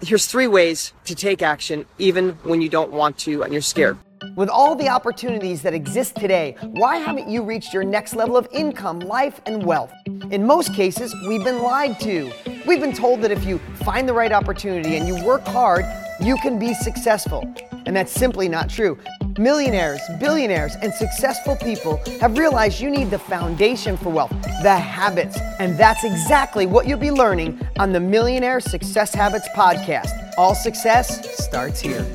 Here's three ways to take action even when you don't want to and you're scared. With all the opportunities that exist today, why haven't you reached your next level of income, life, and wealth? In most cases, we've been lied to. We've been told that if you find the right opportunity and you work hard, you can be successful. And that's simply not true. Millionaires, billionaires, and successful people have realized you need the foundation for wealth, the habits. And that's exactly what you'll be learning on the Millionaire Success Habits Podcast. All success starts here.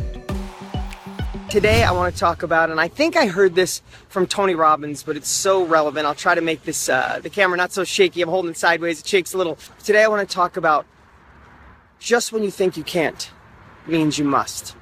Today I want to talk about, and I think I heard this from Tony Robbins, but it's so relevant. I'll try to make this, the camera not so shaky. I'm holding it sideways. It shakes a little. Today I want to talk about just when you think you can't means you must.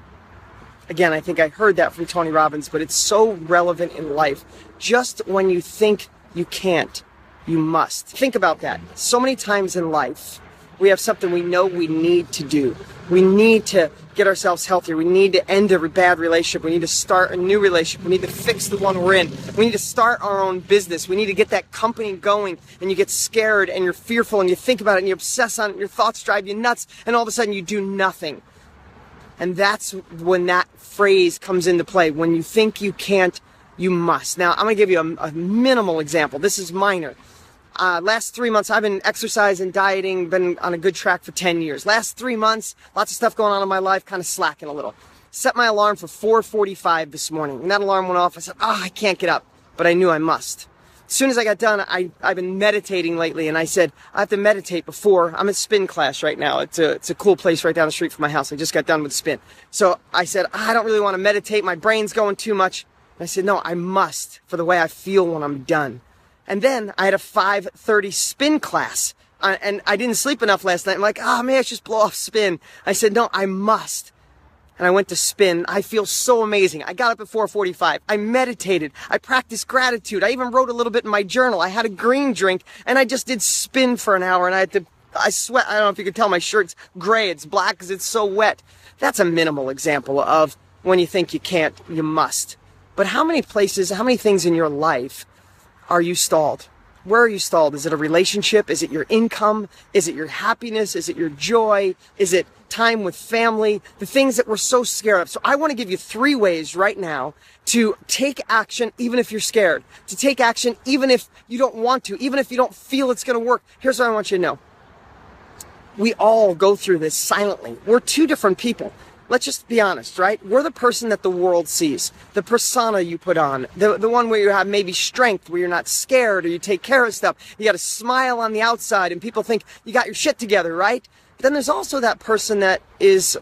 Again, I think I heard that from Tony Robbins, but it's so relevant in life. Just when you think you can't, you must. Think about that. So many times in life, we have something we know we need to do. We need to get ourselves healthier. We need to end a bad relationship. We need to start a new relationship. We need to fix the one we're in. We need to start our own business. We need to get that company going. And you get scared and you're fearful and you think about it and you obsess on it. Your thoughts drive you nuts. And all of a sudden you do nothing. And that's when that phrase comes into play. When you think you can't, you must. Now, I'm going to give you a minimal example. This is minor. Last 3 months, I've been exercising, dieting, been on a good track for 10 years. Last 3 months, lots of stuff going on in my life, kind of slacking a little. Set my alarm for 4:45 this morning. When that alarm went off, I said, I can't get up. But I knew I must. As soon as I got done, I've been meditating lately, and I said, I have to meditate before. I'm at spin class right now. It's a cool place right down the street from my house. I just got done with spin. So I said, I don't really want to meditate. My brain's going too much. And I said, no, I must for the way I feel when I'm done. And then I had a 5:30 spin class, and I didn't sleep enough last night. I'm like, man, I should just blow off spin. I said, no, I must. And I went to spin. I feel so amazing. I got up at 4:45. I meditated. I practiced gratitude. I even wrote a little bit in my journal. I had a green drink, and I just did spin for an hour, and I sweat. I don't know if you can tell my shirt's gray. It's black because it's so wet. That's a minimal example of when you think you can't, you must. But how many things in your life are you stalled? Where are you stalled? Is it a relationship? Is it your income? Is it your happiness? Is it your joy? Is it time with family? The things that we're so scared of. So I want to give you 3 ways right now to take action even if you're scared, to take action even if you don't want to, even if you don't feel it's going to work. Here's what I want you to know. We all go through this silently. We're 2 different people. Let's just be honest, right? We're the person that the world sees, the persona you put on, the one where you have maybe strength, where you're not scared or you take care of stuff. You got a smile on the outside and people think you got your shit together, right? But then there's also that person that is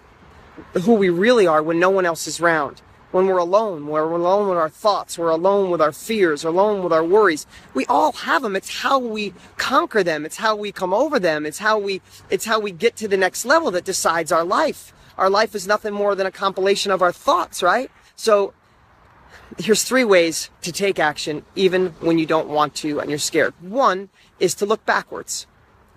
who we really are when no one else is around, when we're alone, where we're alone with our thoughts, we're alone with our fears, we're alone with our worries. We all have them. It's how we conquer them. It's how we come over them. It's how we get to the next level that decides our life. Our life is nothing more than a compilation of our thoughts, right? So here's 3 ways to take action even when you don't want to and you're scared. 1 is to look backwards.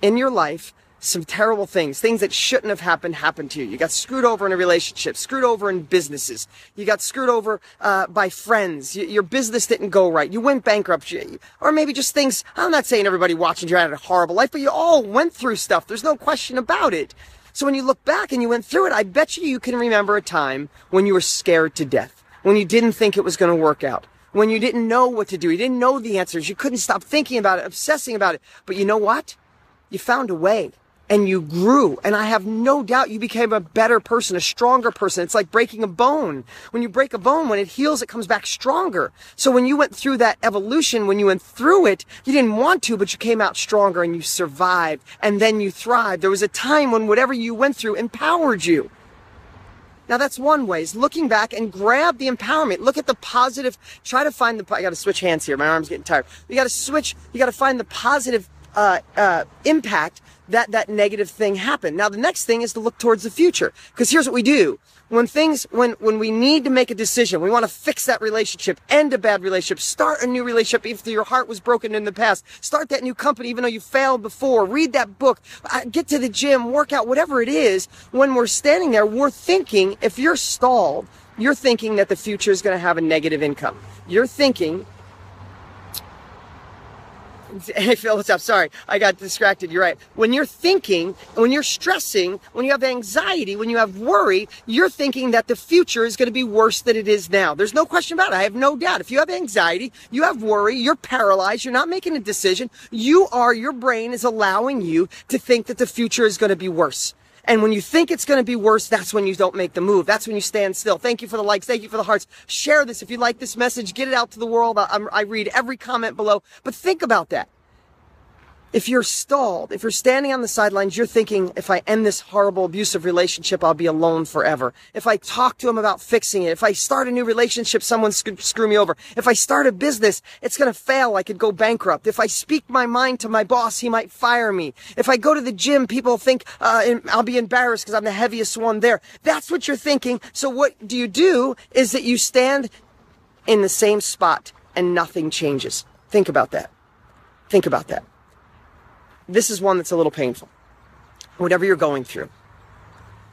In your life, some terrible things that shouldn't have happened to you. You got screwed over in a relationship, screwed over in businesses. You got screwed over by friends. Your business didn't go right. You went bankrupt. Or maybe just things, I'm not saying everybody watching you had a horrible life, but you all went through stuff. There's no question about it. So when you look back and you went through it, I bet you can remember a time when you were scared to death, when you didn't think it was going to work out, when you didn't know what to do, you didn't know the answers, you couldn't stop thinking about it, obsessing about it. But you know what? You found a way and you grew. And I have no doubt you became a better person, a stronger person. It's like breaking a bone. When you break a bone, when it heals, it comes back stronger. So when you went through that evolution, when you went through it, you didn't want to, but you came out stronger and you survived and then you thrived. There was a time when whatever you went through empowered you. Now that's 1 way, is looking back and grab the empowerment. Look at the positive, try to find the, I got to switch hands here. My arm's getting tired. You got to find the positive impact that negative thing happened. Now the next thing is to look towards the future, because here's what we do. When we need to make a decision, we want to fix that relationship, end a bad relationship, start a new relationship if your heart was broken in the past, start that new company even though you failed before, read that book, get to the gym, work out, whatever it is. When we're standing there, we're thinking, if you're stalled, you're thinking that the future is going to have a negative income. You're thinking Hey, Phil, what's up? Sorry, I got distracted. You're right. When you're thinking, when you're stressing, when you have anxiety, when you have worry, you're thinking that the future is going to be worse than it is now. There's no question about it. I have no doubt. If you have anxiety, you have worry, you're paralyzed, you're not making a decision. Your brain is allowing you to think that the future is going to be worse. And when you think it's going to be worse, that's when you don't make the move. That's when you stand still. Thank you for the likes. Thank you for the hearts. Share this. If you like this message, get it out to the world. I read every comment below. But think about that. If you're stalled, if you're standing on the sidelines, you're thinking, if I end this horrible, abusive relationship, I'll be alone forever. If I talk to him about fixing it, if I start a new relationship, someone's going to screw me over. If I start a business, it's going to fail. I could go bankrupt. If I speak my mind to my boss, he might fire me. If I go to the gym, people think I'll be embarrassed because I'm the heaviest one there. That's what you're thinking. So what do is that you stand in the same spot and nothing changes. Think about that. Think about that. This is one that's a little painful. Whatever you're going through,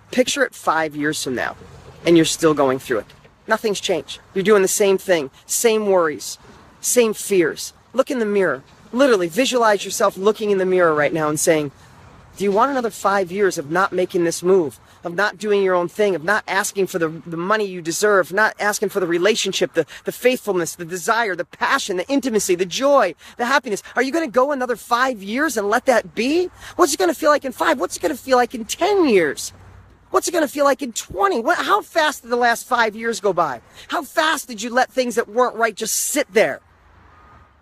picture it 5 years from now, and you're still going through it. Nothing's changed. You're doing the same thing, same worries, same fears. Look in the mirror. Literally visualize yourself looking in the mirror right now and saying, do you want another 5 years of not making this move, of not doing your own thing, of not asking for the money you deserve, not asking for the relationship, the faithfulness, the desire, the passion, the intimacy, the joy, the happiness? Are you going to go another 5 years and let that be? What's it going to feel like in 5? What's it going to feel like in 10 years? What's it going to feel like in 20? How fast did the last 5 years go by? How fast did you let things that weren't right just sit there?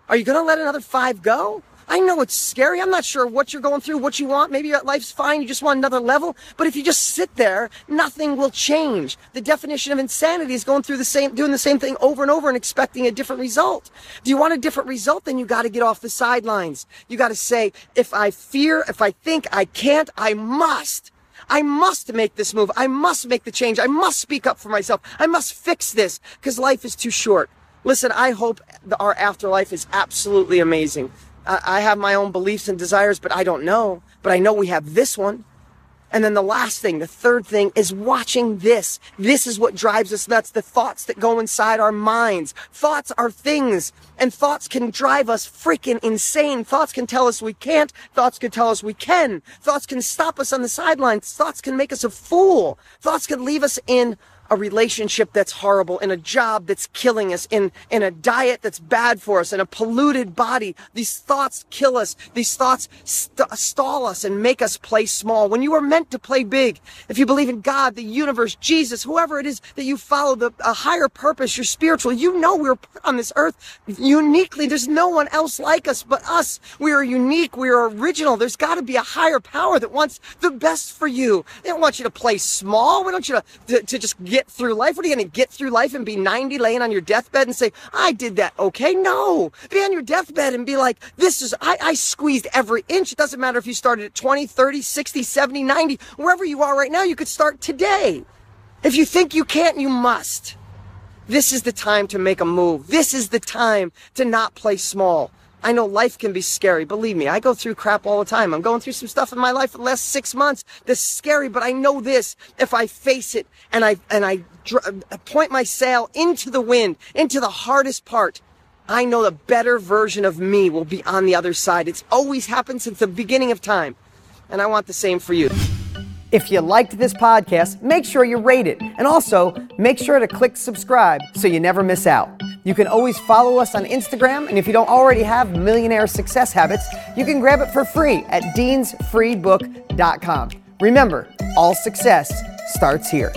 Are you going to let another 5 go? I know it's scary. I'm not sure what you're going through, what you want. Maybe life's fine. You just want another level. But if you just sit there, nothing will change. The definition of insanity is going through doing the same thing over and over and expecting a different result. Do you want a different result? Then you got to get off the sidelines. You got to say, if I fear, if I think I can't, I must. I must make this move. I must make the change. I must speak up for myself. I must fix this because life is too short. Listen, I hope our afterlife is absolutely amazing. I have my own beliefs and desires, but I don't know. But I know we have this one. And then the last thing, the third thing is watching this. This is what drives us nuts. The thoughts that go inside our minds. Thoughts are things, and thoughts can drive us freaking insane. Thoughts can tell us we can't. Thoughts can tell us we can. Thoughts can stop us on the sidelines. Thoughts can make us a fool. Thoughts can leave us in a relationship that's horrible, in a job that's killing us, in a diet that's bad for us, in a polluted body. These thoughts kill us. These thoughts stall us and make us play small. When you are meant to play big, if you believe in God, the universe, Jesus, whoever it is that you follow, a higher purpose, your spiritual, you know we're put on this earth uniquely. There's no one else like us but us. We are unique. We are original. There's got to be a higher power that wants the best for you. They don't want you to play small. We don't want you to just get through life. What are you going to get through life and be 90 laying on your deathbed and say, I did that okay? No. Be on your deathbed and be like, I squeezed every inch. It doesn't matter if you started at 20, 30, 60, 70, 90, wherever you are right now, you could start today. If you think you can't, you must. This is the time to make a move. This is the time to not play small. I know life can be scary. Believe me, I go through crap all the time. I'm going through some stuff in my life for the last 6 months that's scary, but I know this. If I face it and I point my sail into the wind, into the hardest part, I know the better version of me will be on the other side. It's always happened since the beginning of time, and I want the same for you. If you liked this podcast, make sure you rate it, and also make sure to click subscribe so you never miss out. You can always follow us on Instagram, and if you don't already have Millionaire Success Habits, you can grab it for free at deansfreebook.com. Remember, all success starts here.